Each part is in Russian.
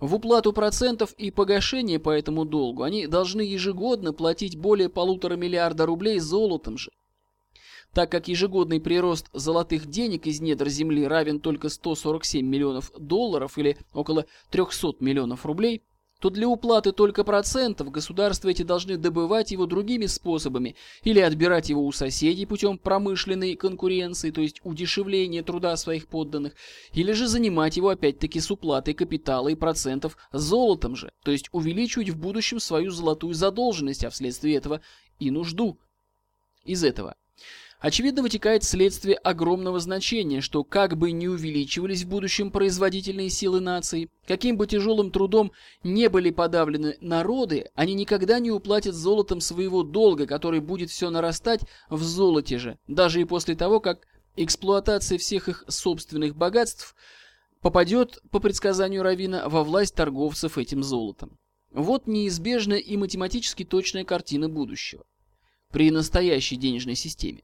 В уплату процентов и погашение по этому долгу они должны ежегодно платить более 1,5 миллиарда рублей золотом же. Так как ежегодный прирост золотых денег из недр земли равен только 147 миллионов долларов или около 300 миллионов рублей, то для уплаты только процентов государства эти должны добывать его другими способами или отбирать его у соседей путем промышленной конкуренции, то есть удешевления труда своих подданных, или же занимать его опять-таки с уплатой капитала и процентов золотом же, то есть увеличивать в будущем свою золотую задолженность, а вследствие этого и нужду. Из этого очевидно вытекает следствие огромного значения, что как бы ни увеличивались в будущем производительные силы нации, каким бы тяжелым трудом не были подавлены народы, они никогда не уплатят золотом своего долга, который будет все нарастать в золоте же, даже и после того, как эксплуатация всех их собственных богатств попадет, по предсказанию Равина, во власть торговцев этим золотом. Вот неизбежная и математически точная картина будущего при настоящей денежной системе.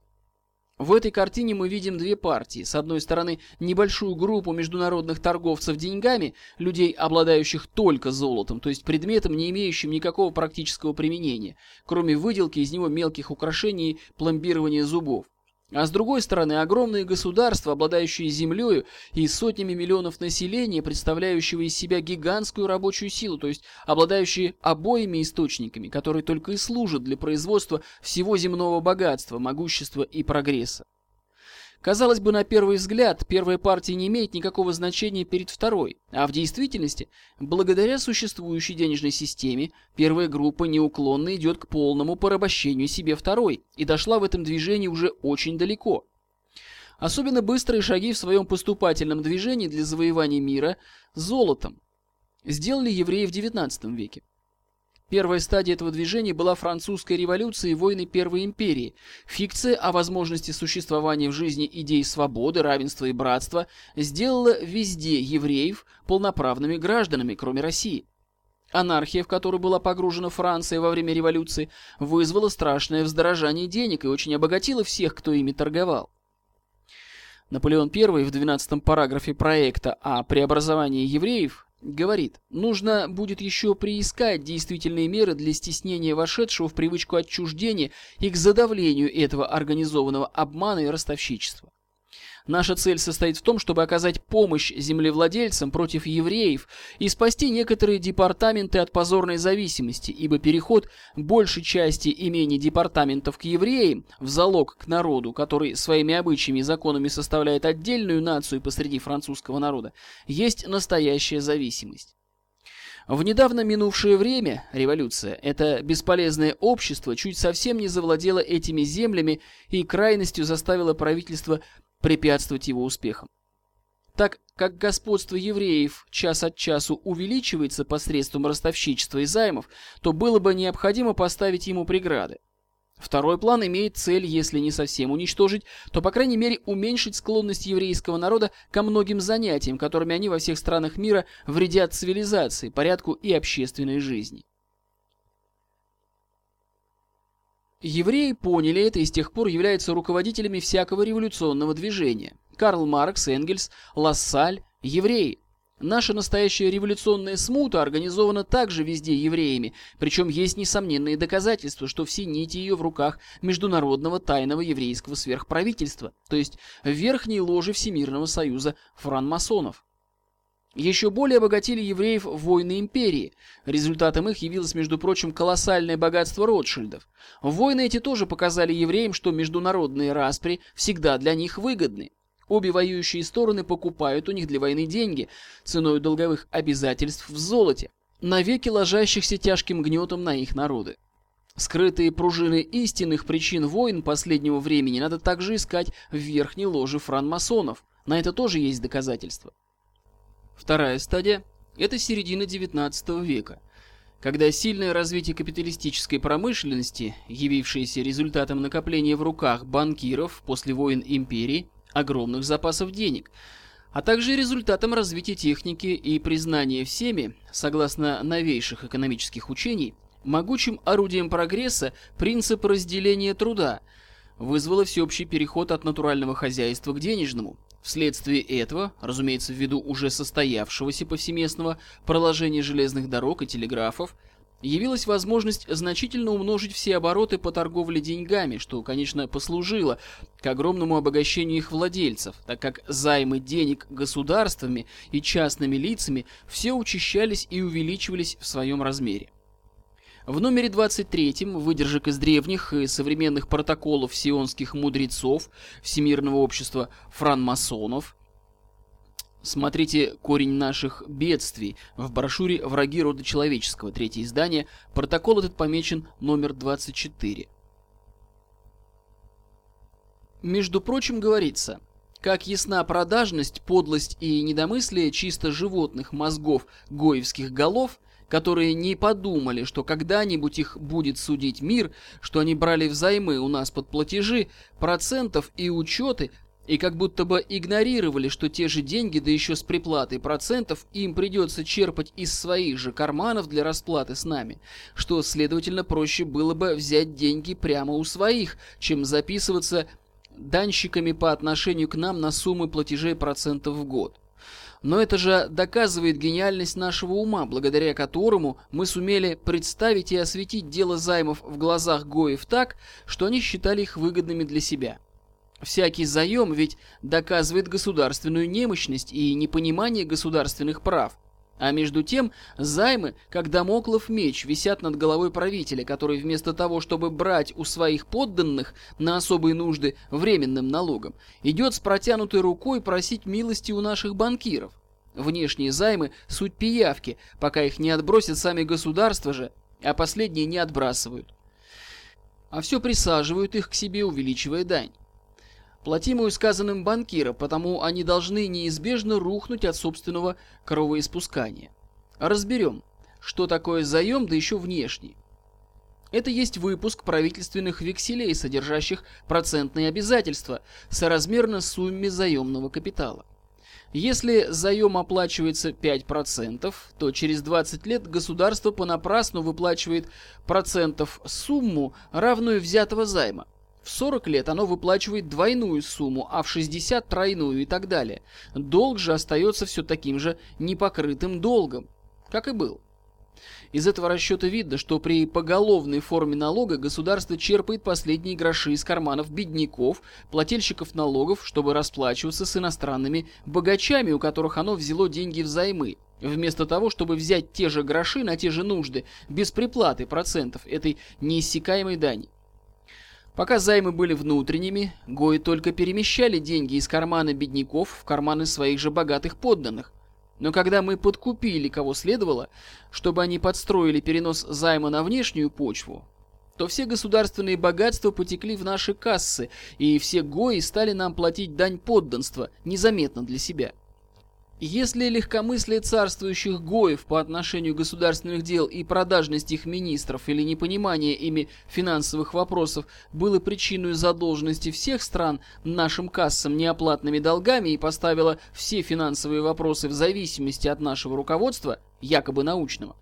В этой картине мы видим две партии. С одной стороны, небольшую группу международных торговцев деньгами, людей, обладающих только золотом, то есть предметом, не имеющим никакого практического применения, кроме выделки из него мелких украшений и пломбирования зубов. А с другой стороны, огромные государства, обладающие землею и сотнями миллионов населения, представляющего из себя гигантскую рабочую силу, то есть обладающие обоими источниками, которые только и служат для производства всего земного богатства, могущества и прогресса. Казалось бы, на первый взгляд, первая партия не имеет никакого значения перед второй, а в действительности, благодаря существующей денежной системе, первая группа неуклонно идет к полному порабощению себе второй и дошла в этом движении уже очень далеко. Особенно быстрые шаги в своем поступательном движении для завоевания мира золотом сделали евреи в XIX веке. Первая стадия этого движения была французская революция и войны Первой империи. Фикция о возможности существования в жизни идей свободы, равенства и братства сделала везде евреев полноправными гражданами, кроме России. Анархия, в которую была погружена Франция во время революции, вызвала страшное вздорожание денег и очень обогатила всех, кто ими торговал. Наполеон I в 12-м параграфе проекта о преобразовании евреев говорит: нужно будет еще приискать действительные меры для стеснения вошедшего в привычку отчуждения и к задавлению этого организованного обмана и ростовщичества. Наша цель состоит в том, чтобы оказать помощь землевладельцам против евреев и спасти некоторые департаменты от позорной зависимости, ибо переход большей части имений департаментов к евреям в залог к народу, который своими обычаями и законами составляет отдельную нацию посреди французского народа, есть настоящая зависимость. В недавно минувшее время революция, это бесполезное общество, чуть совсем не завладело этими землями и крайностью заставило правительство препятствовать его успехам. Так как господство евреев час от часу увеличивается посредством ростовщичества и займов, то было бы необходимо поставить ему преграды. Второй план имеет цель, если не совсем уничтожить, то, по крайней мере, уменьшить склонность еврейского народа ко многим занятиям, которыми они во всех странах мира вредят цивилизации, порядку и общественной жизни. Евреи поняли это и с тех пор являются руководителями всякого революционного движения. Карл Маркс, Энгельс, Лассаль, евреи. Наша настоящая революционная смута организована также везде евреями, причем есть несомненные доказательства, что все нити ее в руках международного тайного еврейского сверхправительства, то есть верхней ложи Всемирного союза франмасонов. Еще более обогатили евреев войны империи. Результатом их явилось, между прочим, колоссальное богатство Ротшильдов. Войны эти тоже показали евреям, что международные распри всегда для них выгодны. Обе воюющие стороны покупают у них для войны деньги ценой долговых обязательств в золоте, навеки ложащихся тяжким гнетом на их народы. Скрытые пружины истинных причин войн последнего времени надо также искать в верхней ложе франмасонов. На это тоже есть доказательства. Вторая стадия – это середина XIX века, когда сильное развитие капиталистической промышленности, явившееся результатом накопления в руках банкиров после войн империи огромных запасов денег, а также результатом развития техники и признания всеми, согласно новейших экономических учений, могучим орудием прогресса принцип разделения труда, вызвало всеобщий переход от натурального хозяйства к денежному, Вследствие этого, разумеется, ввиду уже состоявшегося повсеместного проложения железных дорог и телеграфов, явилась возможность значительно умножить все обороты по торговле деньгами, что, конечно, послужило к огромному обогащению их владельцев, так как займы денег государствами и частными лицами все учащались и увеличивались в своем размере. В номере 23 выдержек из древних и современных протоколов сионских мудрецов Всемирного общества франмасонов. Смотрите «Корень наших бедствий» в брошюре «Враги рода человеческого», третье издание. Протокол этот помечен номер 24. Между прочим, говорится: «Как ясна продажность, подлость и недомыслие чисто животных мозгов гоевских голов, которые не подумали, что когда-нибудь их будет судить мир, что они брали взаймы у нас под платежи, процентов и учеты, и как будто бы игнорировали, что те же деньги, да еще с приплатой процентов, им придется черпать из своих же карманов для расплаты с нами, что, следовательно, проще было бы взять деньги прямо у своих, чем записываться данщиками по отношению к нам на суммы платежей процентов в год. Но это же доказывает гениальность нашего ума, благодаря которому мы сумели представить и осветить дело займов в глазах гоев так, что они считали их выгодными для себя. Всякий заем ведь доказывает государственную немощность и непонимание государственных прав. А между тем, займы, как дамоклов меч, висят над головой правителя, который вместо того, чтобы брать у своих подданных на особые нужды временным налогом, идет с протянутой рукой просить милости у наших банкиров. Внешние займы – суть пиявки, пока их не отбросят сами государства же, а последние не отбрасывают. А все присаживают их к себе, увеличивая дань, платимую сказанным банкира, потому они должны неизбежно рухнуть от собственного кровоиспускания. Разберем, что такое заем, да еще внешний. Это есть выпуск правительственных векселей, содержащих процентные обязательства, соразмерно сумме заемного капитала. Если заем оплачивается 5%, то через 20 лет государство понапрасну выплачивает процентов сумму, равную взятого займа. В 40 лет оно выплачивает двойную сумму, а в 60 – тройную и так далее. Долг же остается все таким же непокрытым долгом, как и был. Из этого расчета видно, что при поголовной форме налога государство черпает последние гроши из карманов бедняков, плательщиков налогов, чтобы расплачиваться с иностранными богачами, у которых оно взяло деньги взаймы, вместо того, чтобы взять те же гроши на те же нужды, без приплаты процентов этой неиссякаемой дани. Пока займы были внутренними, гои только перемещали деньги из кармана бедняков в карманы своих же богатых подданных. Но когда мы подкупили кого следовало, чтобы они подстроили перенос займа на внешнюю почву, то все государственные богатства потекли в наши кассы, и все гои стали нам платить дань подданства незаметно для себя. Если легкомыслие царствующих гоев по отношению государственных дел и продажность их министров или непонимание ими финансовых вопросов было причиной задолженности всех стран нашим кассам неоплатными долгами и поставило все финансовые вопросы в зависимости от нашего руководства, якобы научного,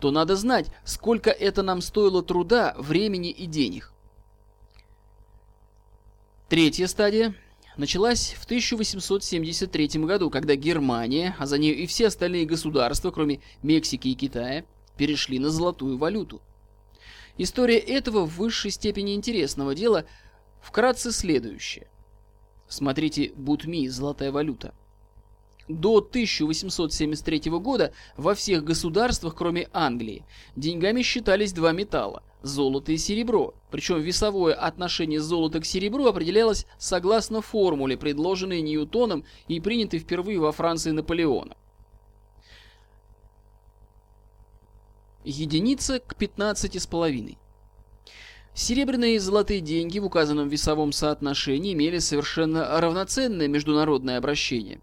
то надо знать, сколько это нам стоило труда, времени и денег. Третья стадия началась в 1873 году, когда Германия, а за нею и все остальные государства, кроме Мексики и Китая, перешли на золотую валюту. История этого в высшей степени интересного дела вкратце следующая. Смотрите «Бутми. Золотая валюта». До 1873 года во всех государствах, кроме Англии, деньгами считались два металла – золото и серебро. Причем весовое отношение золота к серебру определялось согласно формуле, предложенной Ньютоном и принятой впервые во Франции Наполеоном. Единица к 15,5. Серебряные и золотые деньги в указанном весовом соотношении имели совершенно равноценное международное обращение.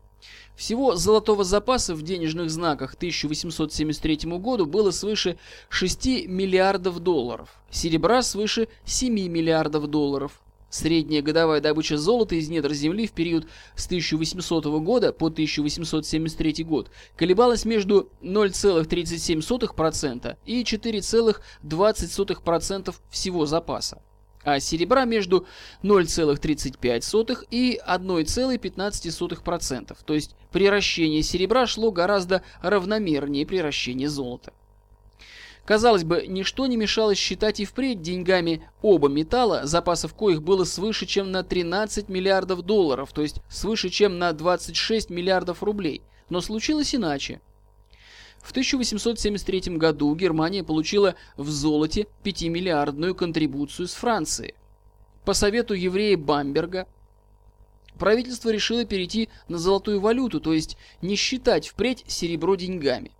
Всего золотого запаса в денежных знаках к 1873 году было свыше 6 миллиардов долларов, серебра свыше 7 миллиардов долларов. Средняя годовая добыча золота из недр земли в период с 1800 года по 1873 год колебалась между 0,37% и 4,20% всего запаса. а серебра между 0,35 и 1,15%. То есть приращение серебра шло гораздо равномернее приращение золота. Казалось бы, ничто не мешало считать и впредь деньгами оба металла, запасов коих было свыше чем на 13 миллиардов долларов, то есть свыше чем на 26 миллиардов рублей. Но случилось иначе. В 1873 году Германия получила в золоте 5-миллиардную контрибуцию с Франции. По совету еврея Бамберга правительство решило перейти на золотую валюту, то есть не считать впредь серебро деньгами.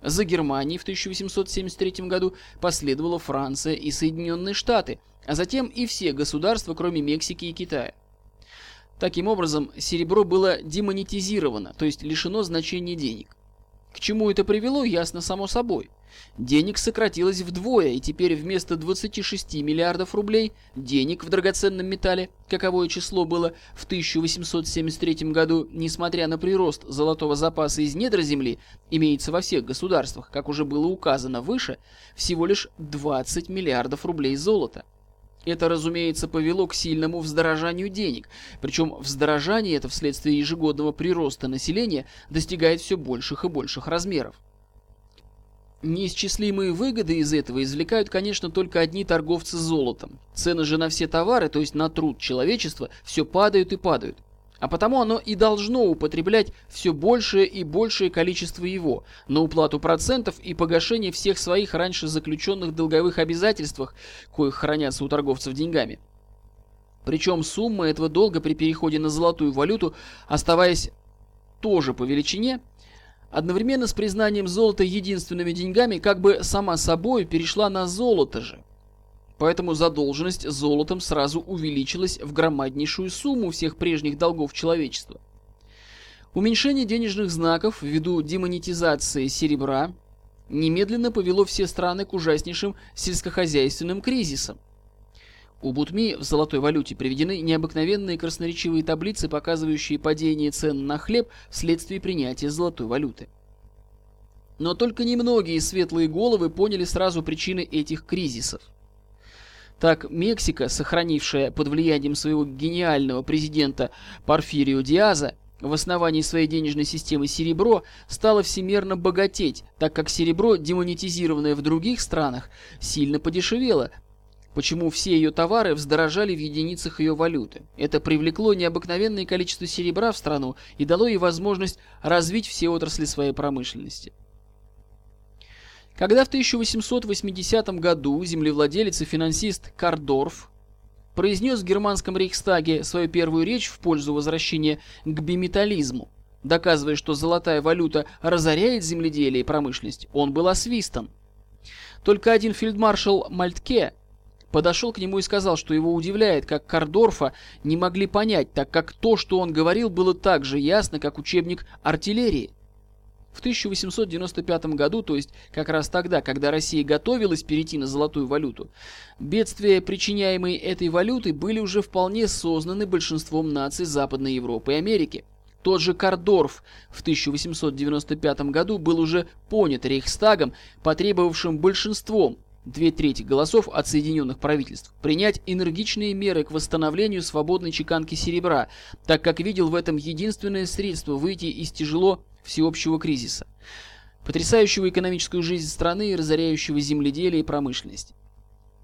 За Германией в 1873 году последовала Франция и Соединенные Штаты, а затем и все государства, кроме Мексики и Китая. Таким образом, серебро было демонетизировано, то есть лишено значения денег. К чему это привело, ясно само собой. Денег сократилось вдвое, и теперь вместо 26 миллиардов рублей денег в драгоценном металле, каковое число было в 1873 году, несмотря на прирост золотого запаса из недр земли, имеется во всех государствах, как уже было указано выше, всего лишь 20 миллиардов рублей золота. Это, разумеется, повело к сильному вздорожанию денег, причем вздорожание это вследствие ежегодного прироста населения достигает все больших и больших размеров. Неисчислимые выгоды из этого извлекают, конечно, только одни торговцы золотом. Цены же на все товары, то есть на труд человечества, все падают и падают. А потому оно и должно употреблять все большее и большее количество его, на уплату процентов и погашение всех своих раньше заключенных долговых обязательствах, коих хранятся у торговцев деньгами. Причем сумма этого долга при переходе на золотую валюту, оставаясь тоже по величине, одновременно с признанием золота единственными деньгами, как бы сама собой перешла на золото же. Поэтому задолженность золотом сразу увеличилась в громаднейшую сумму всех прежних долгов человечества. Уменьшение денежных знаков ввиду демонетизации серебра немедленно повело все страны к ужаснейшим сельскохозяйственным кризисам. У Бутми в золотой валюте приведены необыкновенные красноречивые таблицы, показывающие падение цен на хлеб вследствие принятия золотой валюты. Но только немногие светлые головы поняли сразу причины этих кризисов. Так, Мексика, сохранившая под влиянием своего гениального президента Порфирио Диаза в основании своей денежной системы серебро, стала всемерно богатеть, так как серебро, демонетизированное в других странах, сильно подешевело, почему все ее товары вздорожали в единицах ее валюты. Это привлекло необыкновенное количество серебра в страну и дало ей возможность развить все отрасли своей промышленности. Когда в 1880 году землевладелец и финансист Кардорф произнес в германском Рейхстаге свою первую речь в пользу возвращения к биметаллизму, доказывая, что золотая валюта разоряет земледелие и промышленность, он был освистан. Только один фельдмаршал Мальтке подошел к нему и сказал, что его удивляет, как Кардорфа не могли понять, так как то, что он говорил, было так же ясно, как учебник артиллерии. В 1895 году, то есть как раз тогда, когда Россия готовилась перейти на золотую валюту, бедствия, причиняемые этой валютой, были уже вполне сознаны большинством наций Западной Европы и Америки. Тот же Кардорф в 1895 году был уже понят Рейхстагом, потребовавшим большинством, 2/3 голосов от Соединенных правительств, принять энергичные меры к восстановлению свободной чеканки серебра, так как видел в этом единственное средство выйти из тяжело всеобщего кризиса, потрясающего экономическую жизнь страны и разоряющего земледелие и промышленность.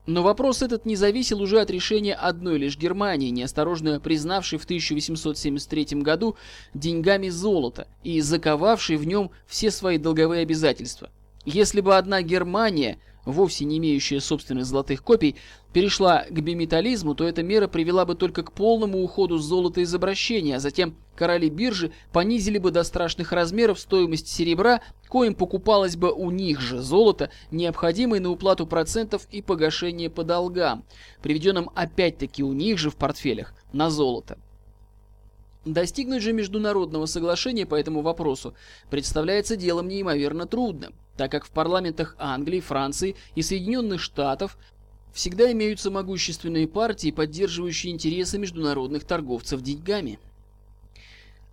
Но вопрос этот не зависел уже от решения одной лишь Германии, неосторожно признавшей в 1873 году деньгами золото и заковавшей в нем все свои долговые обязательства. Если бы одна Германия, вовсе не имеющая собственных золотых копий, перешла к биметаллизму, то эта мера привела бы только к полному уходу золота из обращения, а затем короли биржи понизили бы до страшных размеров стоимость серебра, коим покупалось бы у них же золото, необходимое на уплату процентов и погашение по долгам, приведенным опять-таки у них же в портфелях на золото. Достигнуть же международного соглашения по этому вопросу представляется делом неимоверно трудным, так как в парламентах Англии, Франции и Соединенных Штатов всегда имеются могущественные партии, поддерживающие интересы международных торговцев деньгами.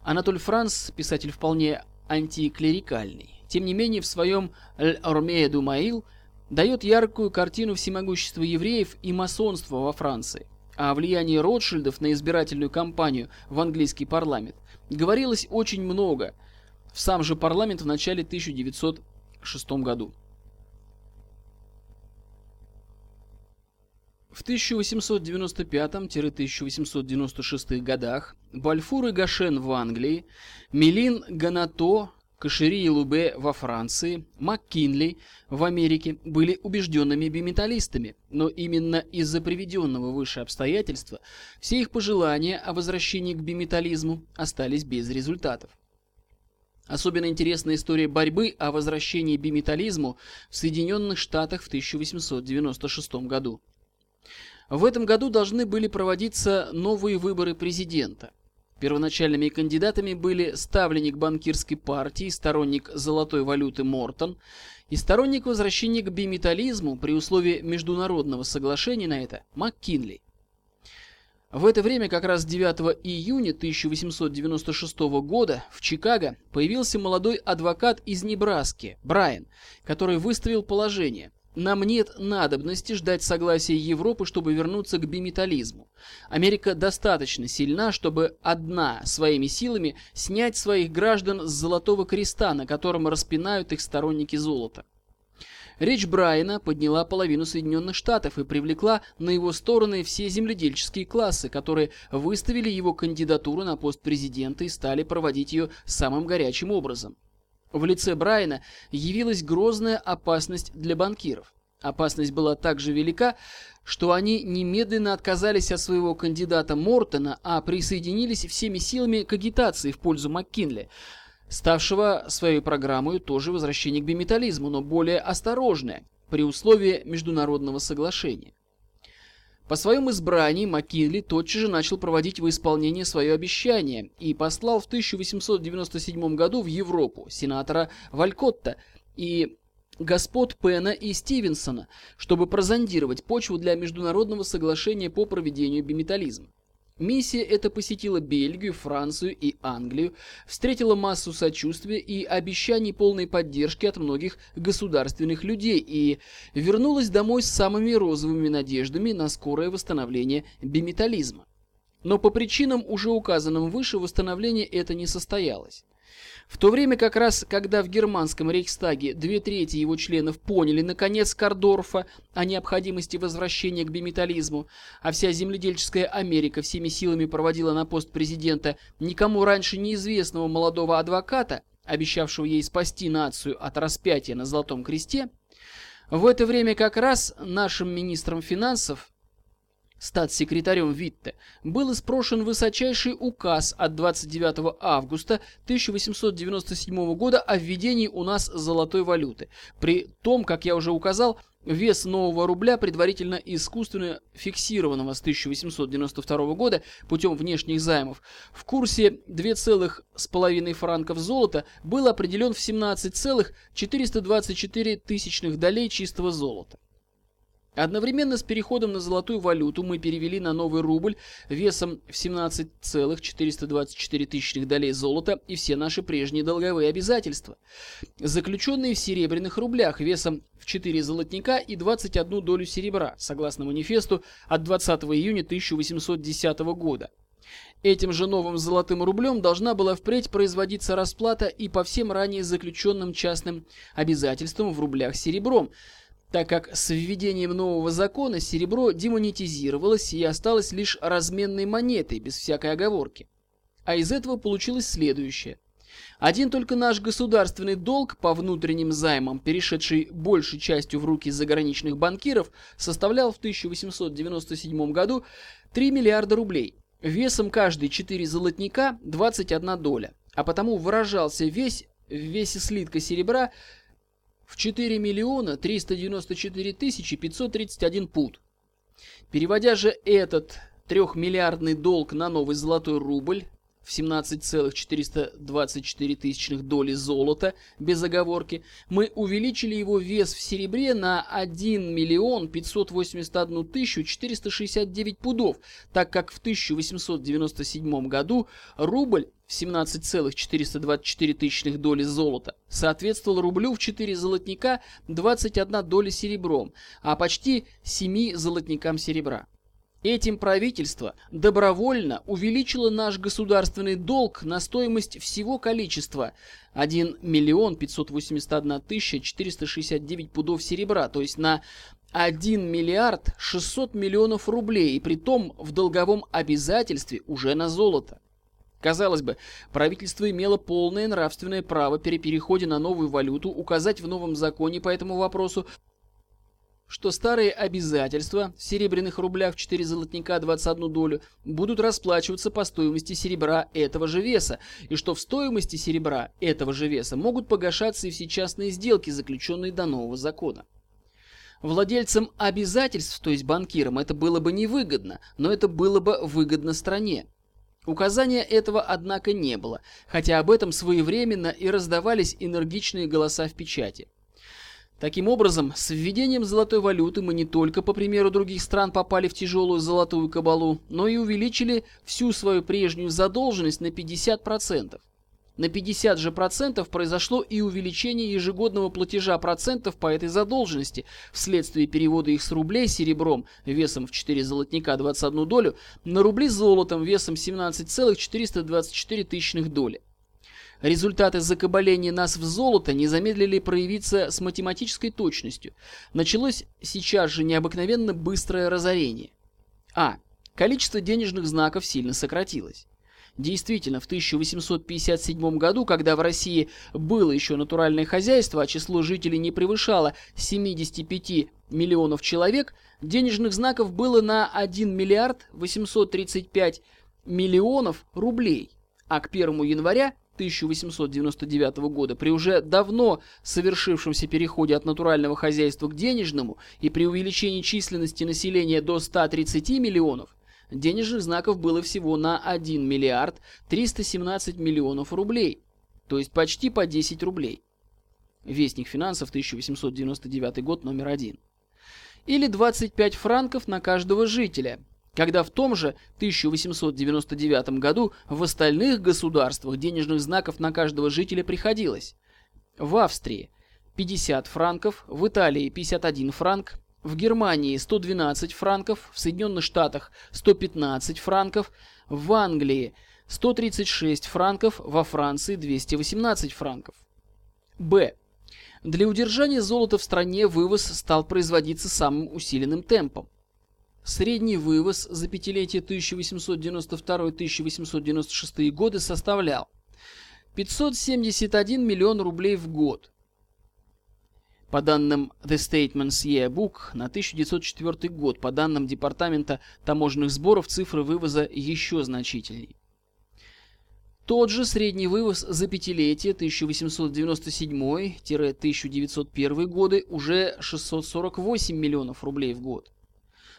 Анатоль Франс, писатель вполне антиклерикальный, тем не менее в своем «L'armée du Mail» дает яркую картину всемогущества евреев и масонства во Франции. О влиянии Ротшильдов на избирательную кампанию в английский парламент говорилось очень много, в сам же парламент в начале 1906 году. В 1895-1896 годах Бальфур и Гашен в Англии, Мелин, Ганато, Кашери и Лубе во Франции, МакКинли в Америке были убежденными биметаллистами, но именно из-за приведенного выше обстоятельства все их пожелания о возвращении к биметаллизму остались без результатов. Особенно интересна история борьбы о возвращении к биметаллизму в Соединенных Штатах в 1896 году. В этом году должны были проводиться новые выборы президента. Первоначальными кандидатами были ставленник банкирской партии, сторонник золотой валюты Мортон и сторонник возвращения к биметаллизму при условии международного соглашения на это МакКинли. В это время, как раз 9 июня 1896 года, в Чикаго появился молодой адвокат из Небраски, Брайан, который выставил положение: «Нам нет надобности ждать согласия Европы, чтобы вернуться к биметаллизму. Америка достаточно сильна, чтобы одна своими силами снять своих граждан с золотого креста, на котором распинают их сторонники золота». Речь Брайана подняла половину Соединенных Штатов и привлекла на его стороны все земледельческие классы, которые выставили его кандидатуру на пост президента и стали проводить ее самым горячим образом. В лице Брайана явилась грозная опасность для банкиров. Опасность была так же велика, что они немедленно отказались от своего кандидата Мортона, а присоединились всеми силами к агитации в пользу МакКинли, ставшего своей программой тоже возвращение к биметаллизму, но более осторожное, при условии международного соглашения. По своем избрании МакКинли тотчас же начал проводить во исполнение свое обещание и послал в 1897 году в Европу сенатора Валькотта и господ Пена и Стивенсона, чтобы прозондировать почву для международного соглашения по проведению биметаллизма. Миссия эта посетила Бельгию, Францию и Англию, встретила массу сочувствия и обещаний полной поддержки от многих государственных людей и вернулась домой с самыми розовыми надеждами на скорое восстановление биметаллизма. Но по причинам, уже указанным выше, восстановление это не состоялось. В то время, как раз когда в германском Рейхстаге 2/3 его членов поняли, наконец, Кардорфа о необходимости возвращения к биметаллизму, а вся земледельческая Америка всеми силами проводила на пост президента никому раньше неизвестного молодого адвоката, обещавшего ей спасти нацию от распятия на Золотом Кресте, в это время как раз нашим министром финансов, статс-секретарем Витте, был испрошен высочайший указ от 29 августа 1897 года о введении у нас золотой валюты. При том, как я уже указал, вес нового рубля, предварительно искусственно фиксированного с 1892 года путем внешних займов, в курсе 2,5 франков золота был определен в 17,424 долей чистого золота. Одновременно с переходом на золотую валюту мы перевели на новый рубль весом в 17,424 долей золота и все наши прежние долговые обязательства, заключенные в серебряных рублях весом в 4 золотника и 21 долю серебра, согласно манифесту от 20 июня 1810 года. Этим же новым золотым рублем должна была впредь производиться расплата и по всем ранее заключенным частным обязательствам в рублях серебром, так как с введением нового закона серебро демонетизировалось и осталось лишь разменной монетой, без всякой оговорки. А из этого получилось следующее. Один только наш государственный долг по внутренним займам, перешедший большей частью в руки заграничных банкиров, составлял в 1897 году 3 миллиарда рублей, весом каждый 4 золотника 21 доля, а потому выражался весь в весе слитка серебра в 4 миллиона 394 тысячи 531 пуд. Переводя же этот трехмиллиардный долг на новый золотой рубль, в 17,424 доли золота без оговорки, мы увеличили его вес в серебре на 1 миллион 581 тысячу 469 пудов, так как в 1897 году рубль в 17,424 доли золота соответствовал рублю в 4 золотника 21 доли серебром, а почти 7 золотникам серебра. Этим правительство добровольно увеличило наш государственный долг на стоимость всего количества 1 миллион 581 тысяча 469 пудов серебра, то есть на 1 миллиард 600 миллионов рублей, и притом в долговом обязательстве уже на золото. Казалось бы, правительство имело полное нравственное право при переходе на новую валюту указать в новом законе по этому вопросу, что старые обязательства в серебряных рублях 4 золотника 21 долю будут расплачиваться по стоимости серебра этого же веса, и что в стоимости серебра этого же веса могут погашаться и все частные сделки, заключенные до нового закона. Владельцам обязательств, то есть банкирам, это было бы невыгодно, но это было бы выгодно стране. Указания этого, однако, не было, хотя об этом своевременно и раздавались энергичные голоса в печати. Таким образом, с введением золотой валюты мы не только, по примеру других стран, попали в тяжелую золотую кабалу, но и увеличили всю свою прежнюю задолженность на 50%. На 50 же процентов произошло и увеличение ежегодного платежа процентов по этой задолженности вследствие перевода их с рублей серебром весом в 4 золотника 21 долю на рубли золотом весом 17,424 доли. Результаты закабаления нас в золото не замедлили проявиться с математической точностью. Началось сейчас же необыкновенно быстрое разорение. А. Количество денежных знаков сильно сократилось. Действительно, в 1857 году, когда в России было еще натуральное хозяйство, а число жителей не превышало 75 миллионов человек, денежных знаков было на 1 миллиард 835 миллионов рублей, а к 1 января 1899 года, при уже давно совершившемся переходе от натурального хозяйства к денежному и при увеличении численности населения до 130 миллионов, денежных знаков было всего на 1 миллиард 317 миллионов рублей, то есть почти по 10 рублей. Вестник финансов, 1899 год, номер 1. Или 25 франков на каждого жителя, когда в том же 1899 году в остальных государствах денежных знаков на каждого жителя приходилось: в Австрии 50 франков, в Италии 51 франк, в Германии 112 франков, в Соединенных Штатах 115 франков, в Англии 136 франков, во Франции 218 франков. Б. Для удержания золота в стране вывоз стал производиться самым усиленным темпом. Средний вывоз за пятилетие 1892-1896 годы составлял 571 миллион рублей в год. По данным The Statements Yearbook на 1904 год, по данным Департамента таможенных сборов, цифры вывоза еще значительней. Тот же средний вывоз за пятилетие 1897-1901 годы уже 648 миллионов рублей в год.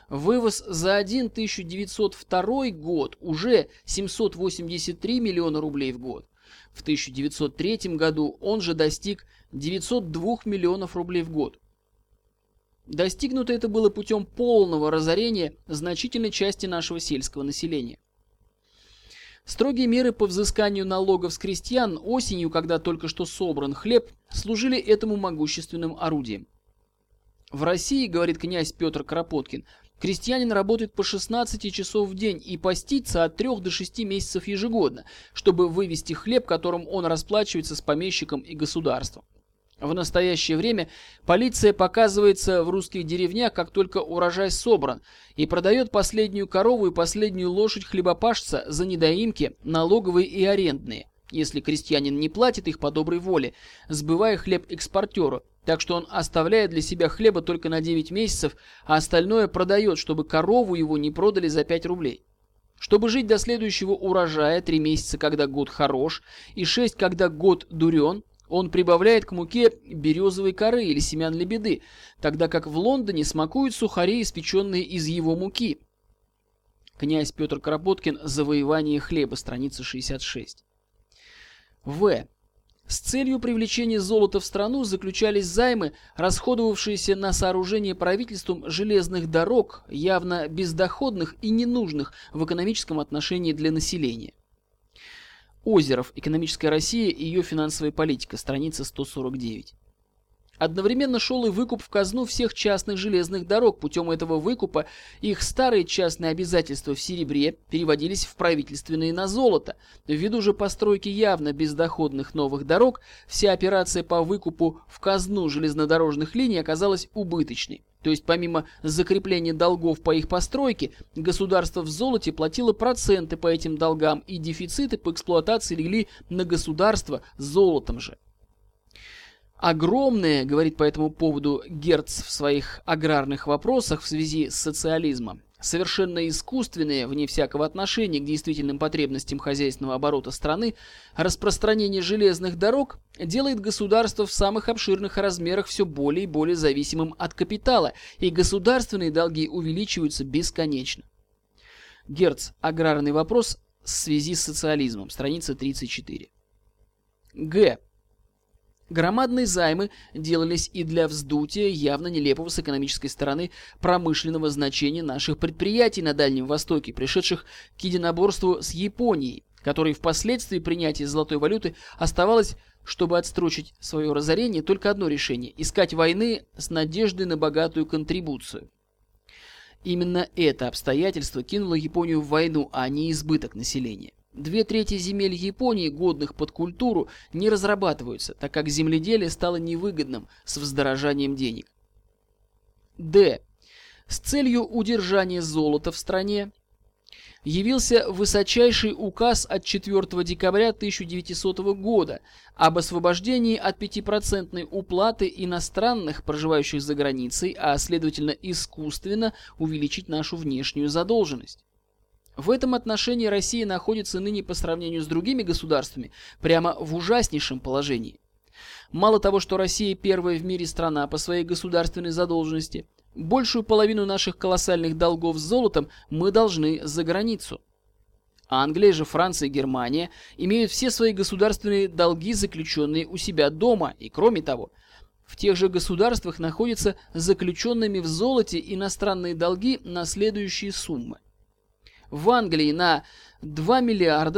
Вывоз за 1902 год уже 783 миллиона рублей в год. В 1903 году он же достиг 902 миллионов рублей в год. Достигнуто это было путем полного разорения значительной части нашего сельского населения. Строгие меры по взысканию налогов с крестьян осенью, когда только что собран хлеб, служили этому могущественным орудием. В России, говорит князь Петр Кропоткин, крестьянин работает по 16 часов в день и постится от 3 до 6 месяцев ежегодно, чтобы вывести хлеб, которым он расплачивается с помещиком и государством. В настоящее время полиция показывается в русских деревнях, как только урожай собран, и продает последнюю корову и последнюю лошадь хлебопашца за недоимки, налоговые и арендные, если крестьянин не платит их по доброй воле, сбывая хлеб экспортеру. Так что он оставляет для себя хлеба только на 9 месяцев, а остальное продает, чтобы корову его не продали за 5 рублей. Чтобы жить до следующего урожая, 3 месяца, когда год хорош, и 6, когда год дурен, он прибавляет к муке березовой коры или семян лебеды, тогда как в Лондоне смакуют сухари, испеченные из его муки. Князь Петр Кропоткин. Завоевание хлеба. Страница 66. В. С целью привлечения золота в страну заключались займы, расходовавшиеся на сооружение правительством железных дорог, явно бездоходных и ненужных в экономическом отношении для населения. Озеров. Экономическая Россия и ее финансовая политика. Страница 149. Одновременно шел и выкуп в казну всех частных железных дорог. Путем этого выкупа их старые частные обязательства в серебре переводились в правительственные на золото. Ввиду же постройки явно бездоходных новых дорог, вся операция по выкупу в казну железнодорожных линий оказалась убыточной. То есть помимо закрепления долгов по их постройке, государство в золоте платило проценты по этим долгам, и дефициты по эксплуатации легли на государство золотом же. Огромные, говорит по этому поводу Герц в своих аграрных вопросах в связи с социализмом, совершенно искусственные, вне всякого отношения к действительным потребностям хозяйственного оборота страны, распространение железных дорог делает государство в самых обширных размерах все более и более зависимым от капитала, и государственные долги увеличиваются бесконечно. Герц. Аграрный вопрос в связи с социализмом. Страница 34. Г. Громадные займы делались и для вздутия явно нелепого с экономической стороны промышленного значения наших предприятий на Дальнем Востоке, пришедших к единоборству с Японией, которой впоследствии принятия золотой валюты оставалось, чтобы отстрочить свое разорение, только одно решение – искать войны с надеждой на богатую контрибуцию. Именно это обстоятельство кинуло Японию в войну, а не избыток населения. 2/3 земель Японии, годных под культуру, не разрабатываются, так как земледелие стало невыгодным с вздорожанием денег. Д. С целью удержания золота в стране явился высочайший указ от 4 декабря 1900 года об освобождении от 5% уплаты иностранных, проживающих за границей, а следовательно искусственно увеличить нашу внешнюю задолженность. В этом отношении Россия находится ныне по сравнению с другими государствами прямо в ужаснейшем положении. Мало того, что Россия первая в мире страна по своей государственной задолженности, большую половину наших колоссальных долгов с золотом мы должны за границу. Англия же, Франция и Германия имеют все свои государственные долги, заключенные у себя дома, и кроме того, в тех же государствах находятся заключенными в золоте иностранные долги на следующие суммы. В Англии на 2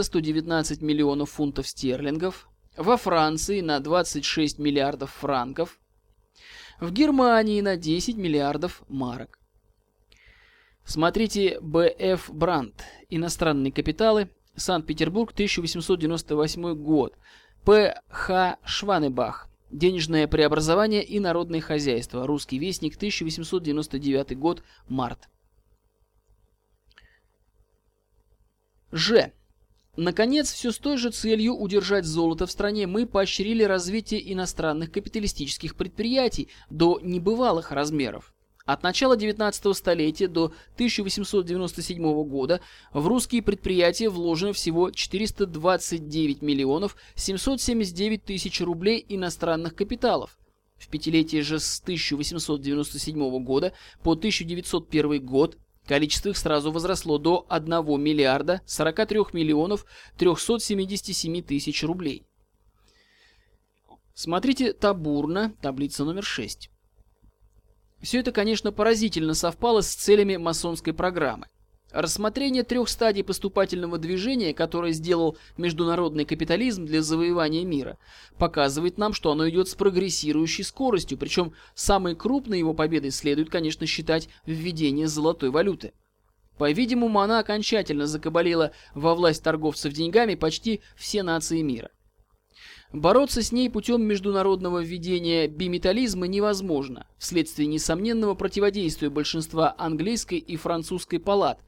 119 000 000 фунтов стерлингов, во Франции на 26 миллиардов франков, в Германии на 10 миллиардов марок. Смотрите Б.Ф. Бранд. Иностранные капиталы. Санкт-Петербург, 1898 год. П.Х. Шванебах. Денежное преобразование и народное хозяйство. Русский вестник, 1899 год. Март. Ж. Наконец, все с той же целью удержать золото в стране мы поощрили развитие иностранных капиталистических предприятий до небывалых размеров. От начала 19 столетия до 1897 года в русские предприятия вложено всего 429 миллионов 779 тысяч рублей иностранных капиталов. В пятилетие же с 1897 года по 1901 год количество их сразу возросло до 1 443 377 000 рублей. Смотрите табурно, таблица номер 6. Все это, конечно, поразительно совпало с целями масонской программы. Рассмотрение 3 стадий поступательного движения, которое сделал международный капитализм для завоевания мира, показывает нам, что оно идет с прогрессирующей скоростью, причем самой крупной его победой следует, конечно, считать введение золотой валюты. По-видимому, она окончательно закабалила во власть торговцев деньгами почти все нации мира. Бороться с ней путем международного введения биметаллизма невозможно, вследствие несомненного противодействия большинства английской и французской палат.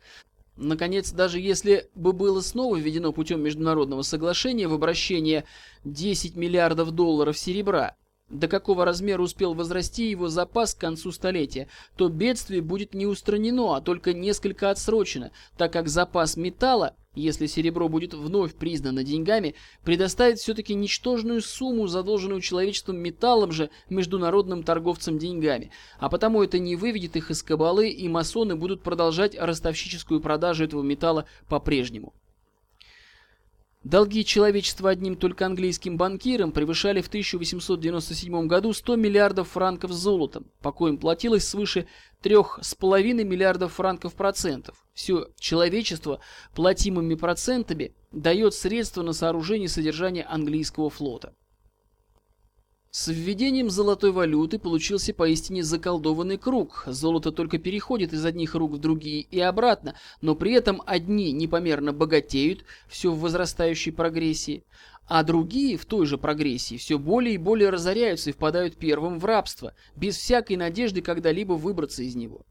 Наконец, даже если бы было снова введено путем международного соглашения в обращение 10 миллиардов долларов серебра, до какого размера успел возрасти его запас к концу столетия, то бедствие будет не устранено, а только несколько отсрочено, так как запас металла, если серебро будет вновь признано деньгами, предоставит все-таки ничтожную сумму, задолженную человечеством металлом же международным торговцам деньгами, а потому это не выведет их из кабалы, и масоны будут продолжать ростовщическую продажу этого металла по-прежнему. Долги человечества одним только английским банкирам превышали в 1897 году 100 миллиардов франков золотом, по коим платилось свыше 3,5 миллиардов франков процентов. Все человечество платимыми процентами дает средства на сооружение и содержание английского флота. С введением золотой валюты получился поистине заколдованный круг. Золото только переходит из одних рук в другие и обратно, но при этом одни непомерно богатеют, все в возрастающей прогрессии, а другие в той же прогрессии все более и более разоряются и впадают первым в рабство, без всякой надежды когда-либо выбраться из него.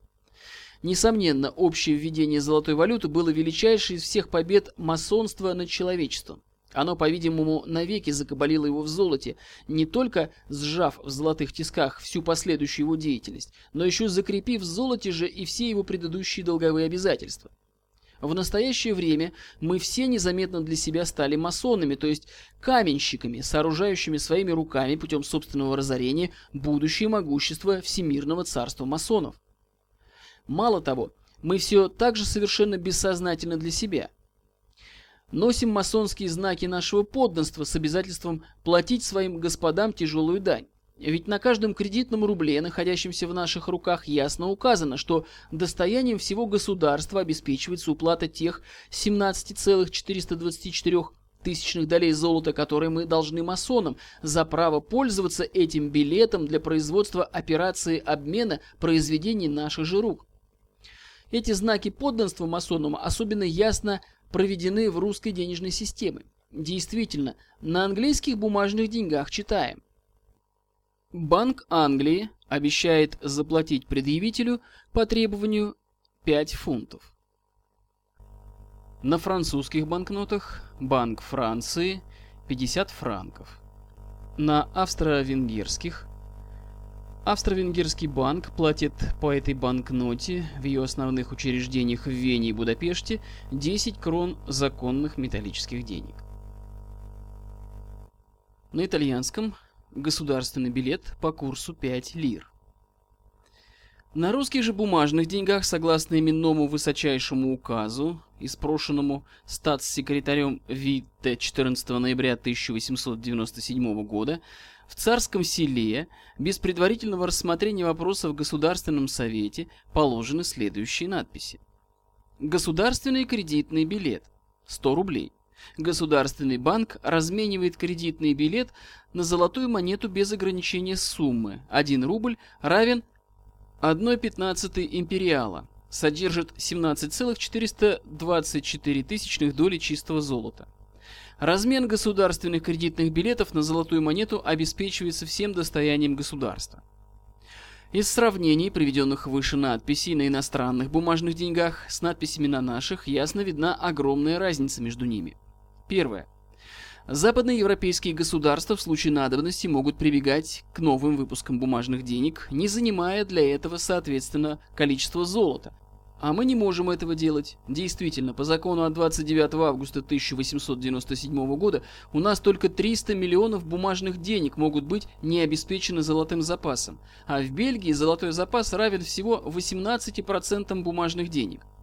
Несомненно, общее введение золотой валюты было величайшей из всех побед масонства над человечеством. Оно, по-видимому, навеки закабалило его в золоте, не только сжав в золотых тисках всю последующую его деятельность, но еще закрепив в золоте же и все его предыдущие долговые обязательства. В настоящее время мы все незаметно для себя стали масонами, то есть каменщиками, сооружающими своими руками путем собственного разорения будущее могущество всемирного царства масонов. Мало того, мы все так же совершенно бессознательно для себя носим масонские знаки нашего подданства с обязательством платить своим господам тяжелую дань. Ведь на каждом кредитном рубле, находящемся в наших руках, ясно указано, что достоянием всего государства обеспечивается уплата тех 17,424 долей золота, которые мы должны масонам за право пользоваться этим билетом для производства операции обмена произведений наших же рук. Эти знаки подданства масонам особенно ясно проведены в русской денежной системе. Действительно, на английских бумажных деньгах читаем: Банк Англии обещает заплатить предъявителю по требованию 5 фунтов. На французских банкнотах Банк Франции 50 франков. На австро-венгерских Австро-Венгерский банк платит по этой банкноте в ее основных учреждениях в Вене и Будапеште 10 крон законных металлических денег. На итальянском государственный билет по курсу 5 лир. На русских же бумажных деньгах, согласно именному высочайшему указу, испрошенному статс-секретарем Витте 14 ноября 1897 года, в Царском Селе без предварительного рассмотрения вопроса в Государственном Совете положены следующие надписи: Государственный кредитный билет – 100 рублей. Государственный банк разменивает кредитный билет на золотую монету без ограничения суммы. 1 рубль равен 1,15 империала, содержит 17,424 доли чистого золота. Размен государственных кредитных билетов на золотую монету обеспечивается всем достоянием государства. Из сравнений, приведенных выше надписей на иностранных бумажных деньгах с надписями на наших, ясно видна огромная разница между ними. Первое. Западноевропейские государства в случае надобности могут прибегать к новым выпускам бумажных денег, не занимая для этого, соответственно, количество золота. А мы не можем этого делать. Действительно, по закону от 29 августа 1897 года у нас только 300 миллионов бумажных денег могут быть не обеспечены золотым запасом, а в Бельгии золотой запас равен всего 18% бумажных денег.